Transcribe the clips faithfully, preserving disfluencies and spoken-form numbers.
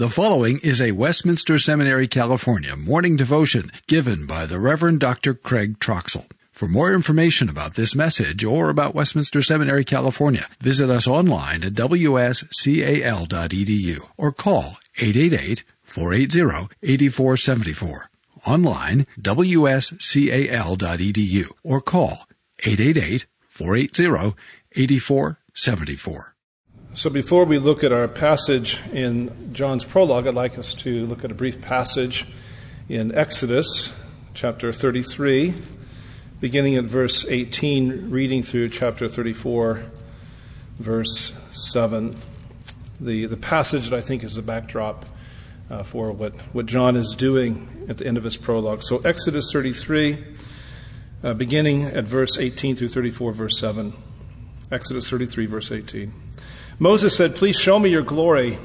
The following is a Westminster Seminary, California morning devotion given by the Reverend Doctor Craig Troxell. For more information about this message or about Westminster Seminary, California, visit us online at w s cal dot e d u or call eight eight eight, four eight zero, eight four seven four. Online, w s cal dot e d u or call eight eight eight, four eight zero, eight four seven four. So before we look at our passage in John's prologue, I'd like us to look at a brief passage in Exodus chapter thirty-three, beginning at verse eighteen, reading through chapter thirty-four, verse seven. The, the passage that I think is the backdrop uh, for what, what John is doing at the end of his prologue. So Exodus thirty-three, uh, beginning at verse eighteen through thirty-four, verse seven. Exodus thirty-three, verse eighteen. Moses said, "Please show me your glory."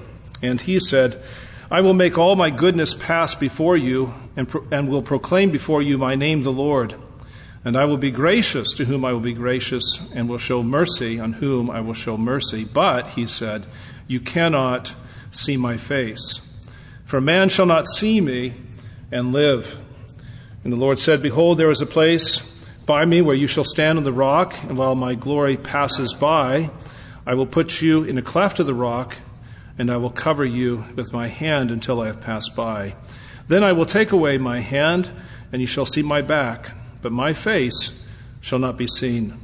And he said, "I will make all my goodness pass before you and, pro- and will proclaim before you my name, the Lord. And I will be gracious to whom I will be gracious and will show mercy on whom I will show mercy. But," he said, "you cannot see my face, for man shall not see me and live." And the Lord said, "Behold, there is a place by me where you shall stand on the rock, and while my glory passes by, I will put you in a cleft of the rock, and I will cover you with my hand until I have passed by. Then I will take away my hand, and you shall see my back, but my face shall not be seen."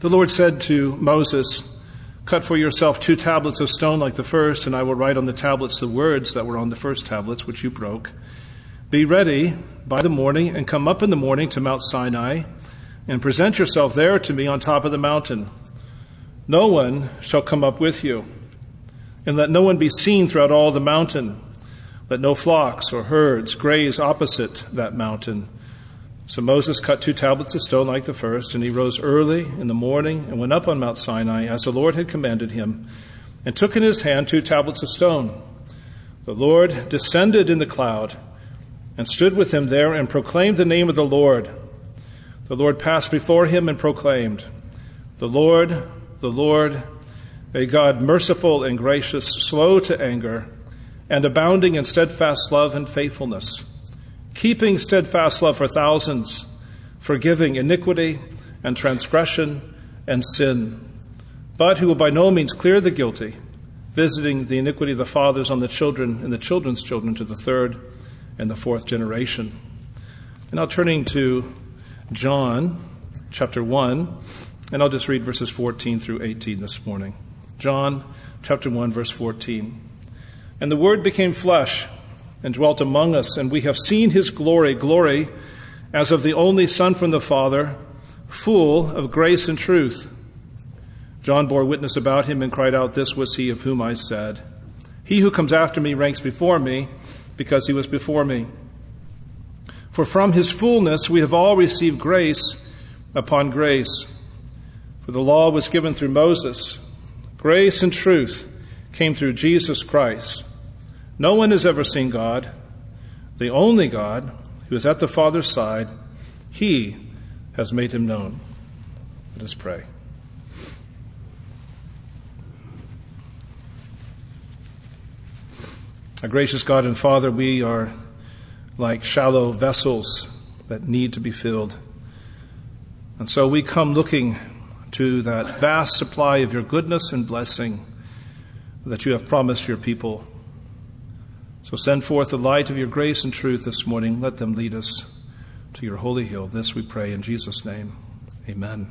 The Lord said to Moses, "Cut for yourself two tablets of stone like the first, and I will write on the tablets the words that were on the first tablets, which you broke. Be ready by the morning, and come up in the morning to Mount Sinai, and present yourself there to me on top of the mountain. No one shall come up with you, and let no one be seen throughout all the mountain. Let no flocks or herds graze opposite that mountain." So Moses cut two tablets of stone like the first, and he rose early in the morning and went up on Mount Sinai, as the Lord had commanded him, and took in his hand two tablets of stone. The Lord descended in the cloud and stood with him there and proclaimed the name of the Lord. The Lord passed before him and proclaimed, "The Lord, the Lord, a God merciful and gracious, slow to anger, and abounding in steadfast love and faithfulness, keeping steadfast love for thousands, forgiving iniquity and transgression and sin, but who will by no means clear the guilty, visiting the iniquity of the fathers on the children and the children's children to the third and the fourth generation." And now turning to John chapter one, and I'll just read verses fourteen through eighteen this morning. John chapter one, verse fourteen. "And the Word became flesh and dwelt among us, and we have seen his glory, glory as of the only Son from the Father, full of grace and truth. John bore witness about him and cried out, 'This was he of whom I said, He who comes after me ranks before me, because he was before me.' For from his fullness we have all received grace upon grace. For the law was given through Moses. Grace and truth came through Jesus Christ. No one has ever seen God, the only God who is at the Father's side. He has made him known." Let us pray. Our gracious God and Father, we are like shallow vessels that need to be filled. And so we come looking to that vast supply of your goodness and blessing that you have promised your people. So send forth the light of your grace and truth this morning. Let them lead us to your holy hill. This we pray in Jesus' name. Amen.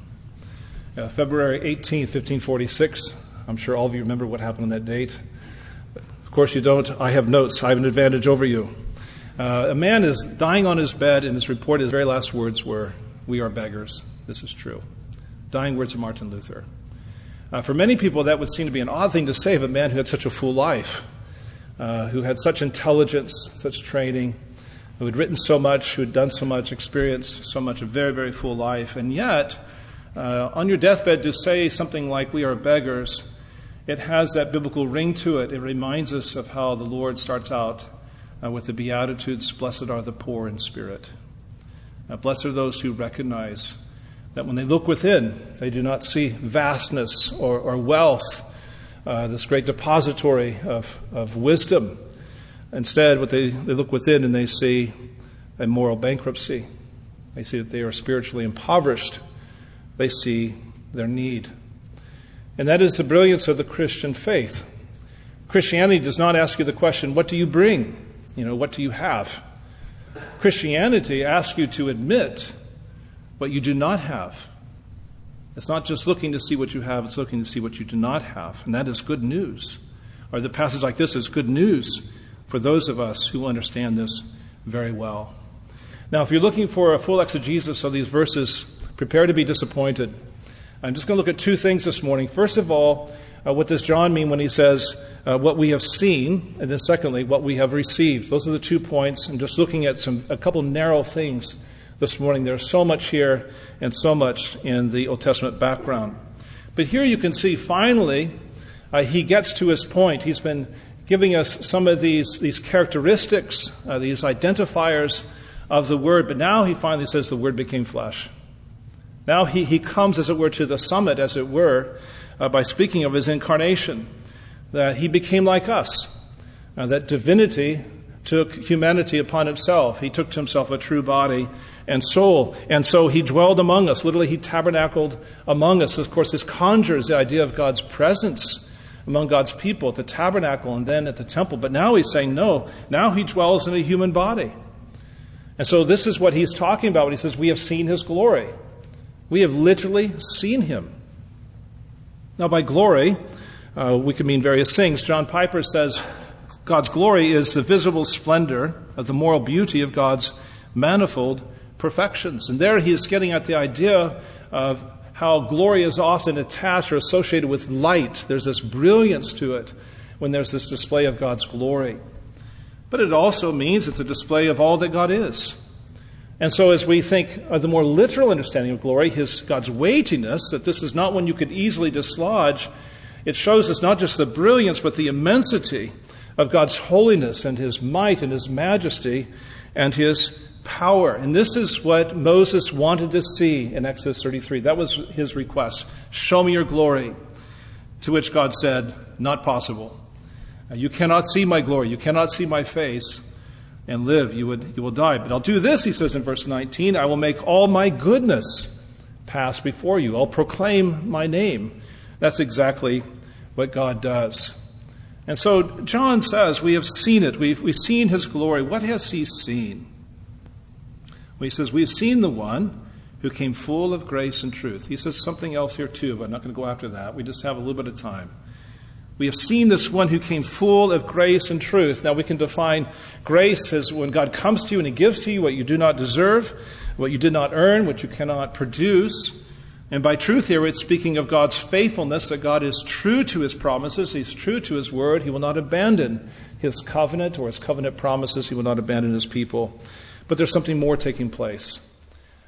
Uh, February eighteenth, fifteen forty-six. I'm sure all of you remember what happened on that date. Of course you don't. I have notes. I have an advantage over you. Uh, a man is dying on his bed, and his report, his very last words were, "We are beggars. This is true." Dying words of Martin Luther. Uh, for many people, that would seem to be an odd thing to say of a man who had such a full life, uh, who had such intelligence, such training, who had written so much, who had done so much, experienced so much, a very, very full life. And yet, uh, on your deathbed, to say something like, "We are beggars," it has that biblical ring to it. It reminds us of how the Lord starts out uh, with the Beatitudes, "Blessed are the poor in spirit." Uh, blessed are those who recognize that when they look within, they do not see vastness or, or wealth uh, this great depository of, of wisdom. Instead, what they, they look within and they see a moral bankruptcy. They see that they are spiritually impoverished. They see their need. And that is the brilliance of the Christian faith. Christianity does not ask you the question, what do you bring? You know, what do you have? Christianity asks you to admit what you do not have. It's not just looking to see what you have, it's looking to see what you do not have. And that is good news. Or the passage like this is good news for those of us who understand this very well. Now, if you're looking for a full exegesis of these verses, prepare to be disappointed. I'm just going to look at two things this morning. First of all, uh, what does John mean when he says uh, what we have seen, and then secondly, what we have received. Those are the two points. I'm just looking at some a couple narrow things this morning. There's so much here and so much in the Old Testament background. But here you can see, finally, uh, he gets to his point. He's been giving us some of these, these characteristics, uh, these identifiers of the Word. But now he finally says the Word became flesh. Now he, he comes, as it were, to the summit, as it were, uh, by speaking of his incarnation, that he became like us, uh, that divinity took humanity upon himself. He took to himself a true body and soul. And so he dwelled among us. Literally, he tabernacled among us. Of course, this conjures the idea of God's presence among God's people at the tabernacle and then at the temple. But now he's saying, no, now he dwells in a human body. And so this is what he's talking about when he says, we have seen his glory. We have literally seen him. Now, by glory, uh, we can mean various things. John Piper says, God's glory is the visible splendor of the moral beauty of God's manifold perfections. And there he is getting at the idea of how glory is often attached or associated with light. There's this brilliance to it when there's this display of God's glory. But it also means it's a display of all that God is. And so as we think of the more literal understanding of glory, his God's weightiness, that this is not one you could easily dislodge, it shows us not just the brilliance, but the immensity of God's holiness and his might and his majesty and his power. And this is what Moses wanted to see in Exodus thirty-three. That was his request. Show me your glory. To which God said, not possible. You cannot see my glory. You cannot see my face and live, you would you will die. But I'll do this, he says in verse nineteen, I will make all my goodness pass before you. I'll proclaim my name. That's exactly what God does. And so John says, we have seen it. We've, we've seen his glory. What has he seen? Well, he says, we've seen the one who came full of grace and truth. He says something else here too, but I'm not going to go after that. We just have a little bit of time. We have seen this one who came full of grace and truth. Now we can define grace as when God comes to you and he gives to you what you do not deserve, what you did not earn, what you cannot produce. And by truth here, it's speaking of God's faithfulness, that God is true to his promises. He's true to his word. He will not abandon his covenant or his covenant promises. He will not abandon his people. But there's something more taking place.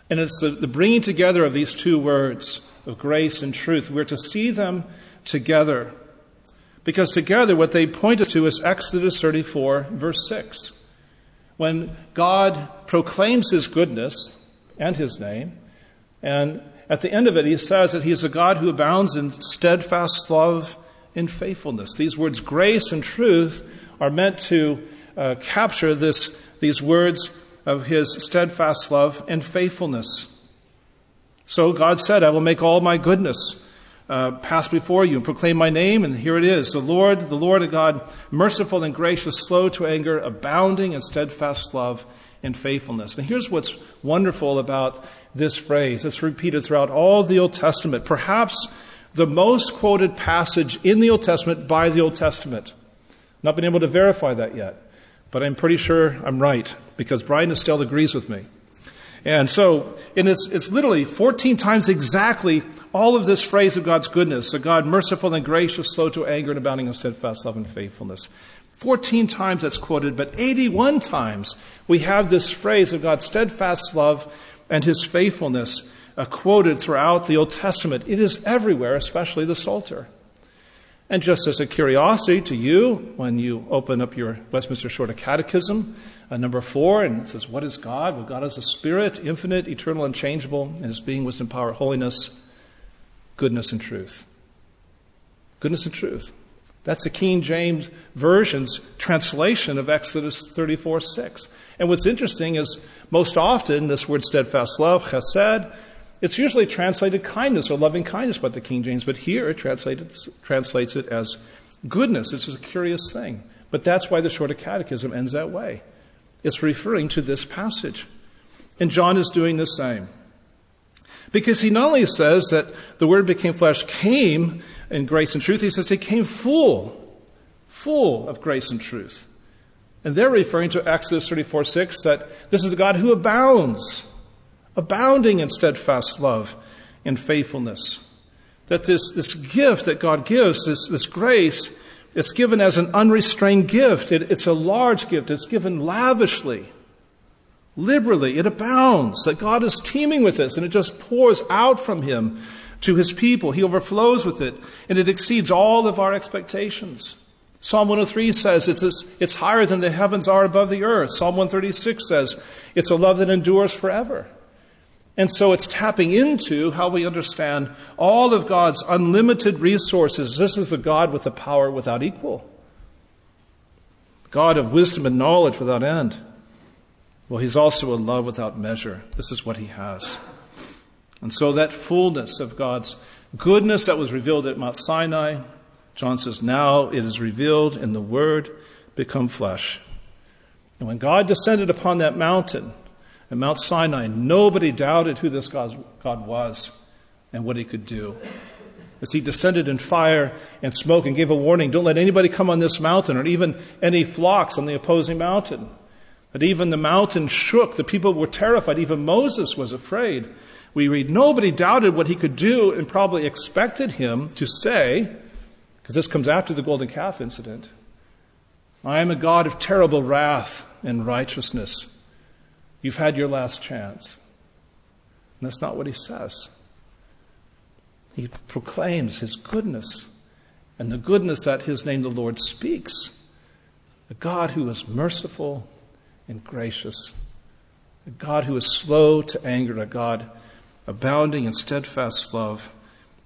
And it's the, the bringing together of these two words of grace and truth. We're to see them together. Because together what they pointed to is Exodus thirty-four, verse six. When God proclaims his goodness and his name, and at the end of it he says that he is a God who abounds in steadfast love and faithfulness. These words grace and truth are meant to uh, capture this these words of his steadfast love and faithfulness. So God said, I will make all my goodness Uh, pass before you and proclaim my name, and here it is. The Lord, the Lord of God, merciful and gracious, slow to anger, abounding in steadfast love and faithfulness. Now here's what's wonderful about this phrase. It's repeated throughout all the Old Testament. Perhaps the most quoted passage in the Old Testament by the Old Testament. Not been able to verify that yet, but I'm pretty sure I'm right because Brian Estelle agrees with me. And so, and it's, it's literally fourteen times exactly all of this phrase of God's goodness, the God merciful and gracious, slow to anger, and abounding in steadfast love and faithfulness. fourteen times that's quoted, but eighty-one times we have this phrase of God's steadfast love and his faithfulness uh, quoted throughout the Old Testament. It is everywhere, especially the Psalter. And just as a curiosity to you, when you open up your Westminster Shorter Catechism, uh, number four, and it says, what is God? Well, God is a spirit, infinite, eternal, unchangeable, and his being, wisdom, power, holiness, goodness and truth. Goodness and truth. That's the King James Version's translation of Exodus thirty-four six. And what's interesting is most often this word steadfast love, chesed, it's usually translated kindness or loving kindness by the King James, but here it translates, translates it as goodness. It's a curious thing. But that's why the Shorter Catechism ends that way. It's referring to this passage. And John is doing the same. Because he not only says that the Word became flesh, came in grace and truth, he says he came full, full of grace and truth. And they're referring to Exodus thirty-four six, that this is a God who abounds, abounding in steadfast love and faithfulness. That this, this gift that God gives, this, this grace, it's given as an unrestrained gift. It, it's a large gift. It's given lavishly, liberally. It abounds. That God is teeming with this, and it just pours out from him to his people. He overflows with it, and it exceeds all of our expectations. Psalm one oh three says it's, it's higher than the heavens are above the earth. Psalm one thirty-six says it's a love that endures forever. And so it's tapping into how we understand all of God's unlimited resources. This is the God with a power without equal. God of wisdom and knowledge without end. Well, he's also a love without measure. This is what he has. And so that fullness of God's goodness that was revealed at Mount Sinai, John says, now it is revealed in the Word become flesh. And when God descended upon that mountain, at Mount Sinai, nobody doubted who this God, God was and what he could do. As he descended in fire and smoke and gave a warning, don't let anybody come on this mountain or even any flocks on the opposing mountain. But even the mountain shook. The people were terrified. Even Moses was afraid. We read, nobody doubted what he could do and probably expected him to say, because this comes after the golden calf incident, I am a God of terrible wrath and righteousness. You've had your last chance. And that's not what he says. He proclaims his goodness and the goodness that his name, the Lord, speaks. A God who is merciful and gracious. A God who is slow to anger. A God abounding in steadfast love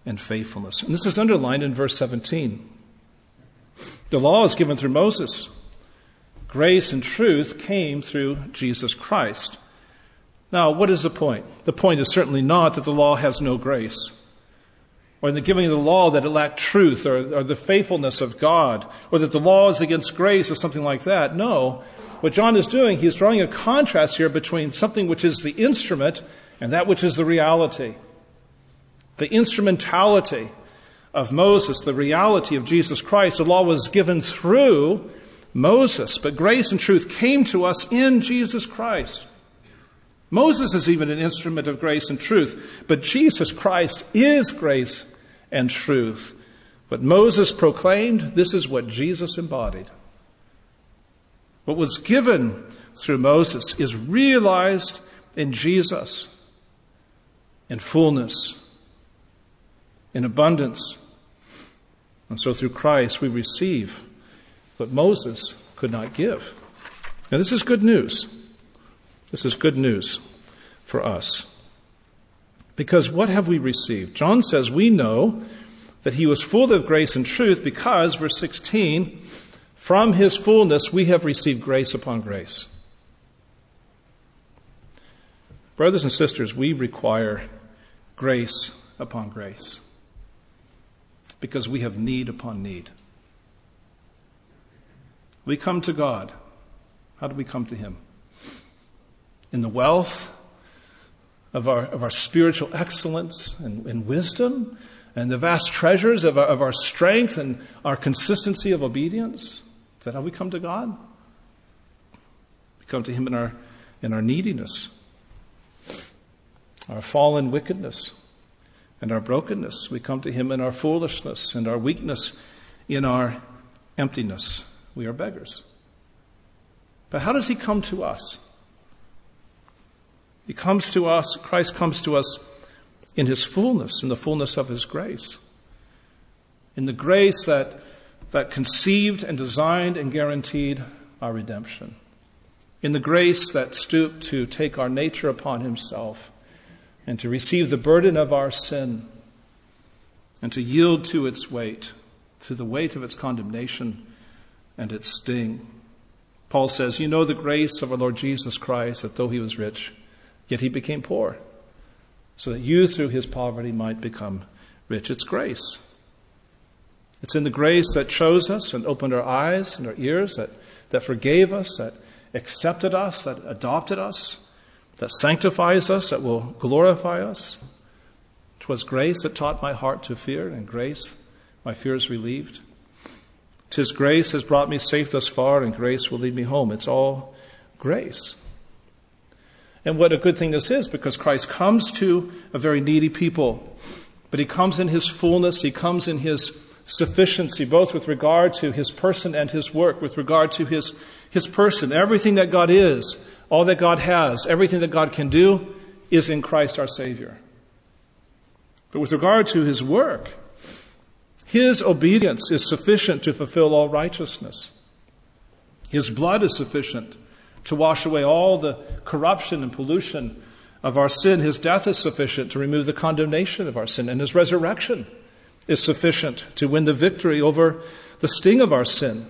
and faithfulness. And this is underlined in verse seventeen. The law is given through Moses. Grace and truth came through Jesus Christ. Now, what is the point? The point is certainly not that the law has no grace, or in the giving of the law that it lacked truth, or, or the faithfulness of God, or that the law is against grace or something like that. No. What John is doing, he's drawing a contrast here between something which is the instrument and that which is the reality. The instrumentality of Moses, the reality of Jesus Christ. The law was given through Moses, but grace and truth came to us in Jesus Christ. Moses is even an instrument of grace and truth, but Jesus Christ is grace and truth. What Moses proclaimed, this is what Jesus embodied. What was given through Moses is realized in Jesus, in fullness, in abundance. And so through Christ we receive what Moses could not give. Now, this is good news. This is good news for us. Because what have we received? John says we know that he was full of grace and truth because, verse sixteen, from his fullness we have received grace upon grace. Brothers and sisters, we require grace upon grace because we have need upon need. We come to God. How do we come to him? In the wealth of our, of our spiritual excellence and, and wisdom, and the vast treasures of our, of our strength and our consistency of obedience. Is that how we come to God? We come to him in our, in our neediness, our fallen wickedness, and our brokenness. We come to him in our foolishness and our weakness, in our emptiness. We are beggars. But how does he come to us? He comes to us, Christ comes to us in his fullness, in the fullness of his grace. In the grace that, that conceived and designed and guaranteed our redemption. In the grace that stooped to take our nature upon himself and to receive the burden of our sin and to yield to its weight through the weight of its condemnation and its sting. Paul says, you know the grace of our Lord Jesus Christ, that though he was rich, yet he became poor, so that you through his poverty might become rich. It's grace. It's in the grace that chose us and opened our eyes and our ears, that, that forgave us, that accepted us, that adopted us, that sanctifies us, that will glorify us. 'Twas grace that taught my heart to fear, and grace my fears relieved. 'Tis grace has brought me safe thus far, and grace will lead me home. It's all grace. And what a good thing this is, because Christ comes to a very needy people, but he comes in his fullness, he comes in his sufficiency, both with regard to his person and his work, with regard to his, his person. Everything that God is, all that God has, everything that God can do is in Christ our Savior. But with regard to his work, his obedience is sufficient to fulfill all righteousness. His blood is sufficient to wash away all the corruption and pollution of our sin. His death is sufficient to remove the condemnation of our sin. And his resurrection is sufficient to win the victory over the sting of our sin.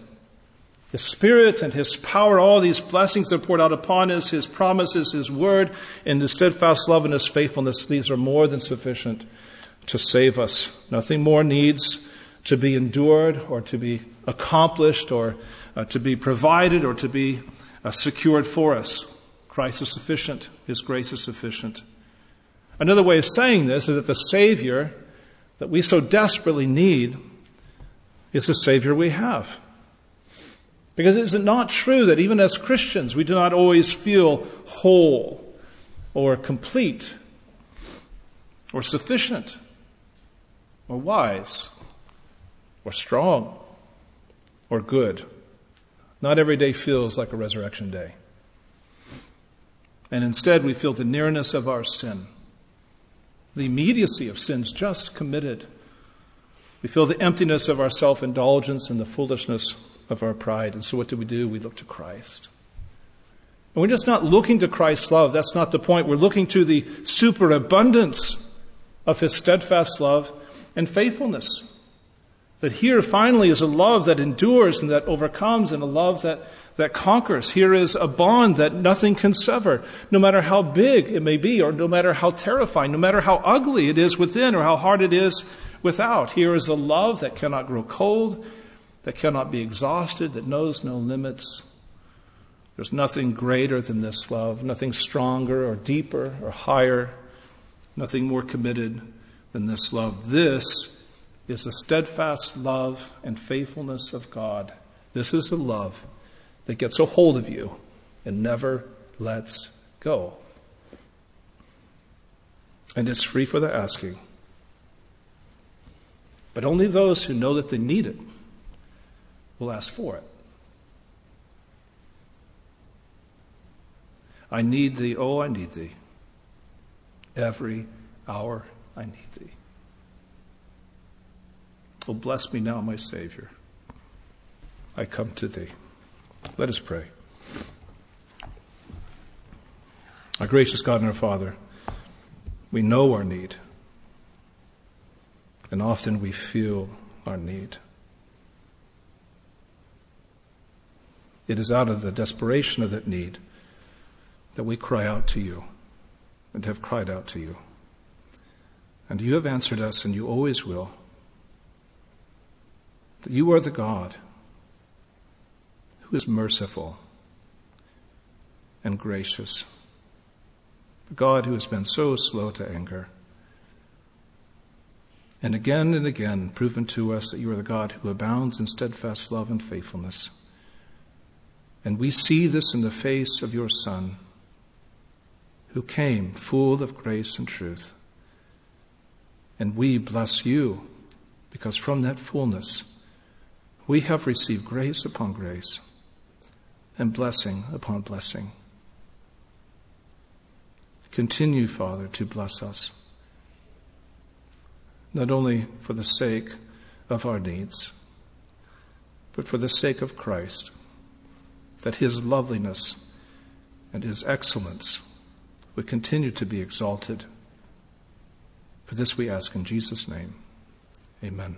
His Spirit and his power, all these blessings that are poured out upon us, his promises, his word, and his steadfast love and his faithfulness, these are more than sufficient to save us. Nothing more needs to be endured or to be accomplished or uh, to be provided or to be uh, secured for us. Christ is sufficient. His grace is sufficient. Another way of saying this is that the Savior that we so desperately need is the Savior we have. Because is it not true that even as Christians, we do not always feel whole or complete or sufficient or wise or strong or good? Not every day feels like a resurrection day. And instead, we feel the nearness of our sin, the immediacy of sins just committed. We feel the emptiness of our self-indulgence and the foolishness of our pride. And so what do we do? We look to Christ. And we're just not looking to Christ's love. That's not the point. We're looking to the superabundance of his steadfast love and faithfulness. That here finally is a love that endures and that overcomes, and a love that, that conquers. Here is a bond that nothing can sever, no matter how big it may be, or no matter how terrifying, no matter how ugly it is within or how hard it is without. Here is a love that cannot grow cold, that cannot be exhausted, that knows no limits. There's nothing greater than this love, nothing stronger or deeper or higher, nothing more committed than this love. This is the steadfast love and faithfulness of God. This is the love that gets a hold of you and never lets go. And it's free for the asking. But only those who know that they need it will ask for it. I need thee, oh, I need thee. Every hour I need thee. Oh, bless me now, my Savior. I come to thee. Let us pray. Our gracious God and our Father, we know our need, and often we feel our need. It is out of the desperation of that need that we cry out to you and have cried out to you. And you have answered us, and you always will. That you are the God who is merciful and gracious, the God who has been so slow to anger, and again and again proven to us that you are the God who abounds in steadfast love and faithfulness. And we see this in the face of your Son, who came full of grace and truth. And we bless you, because from that fullness we have received grace upon grace and blessing upon blessing. Continue, Father, to bless us, not only for the sake of our needs, but for the sake of Christ, that his loveliness and his excellence would continue to be exalted. For this we ask in Jesus' name. Amen.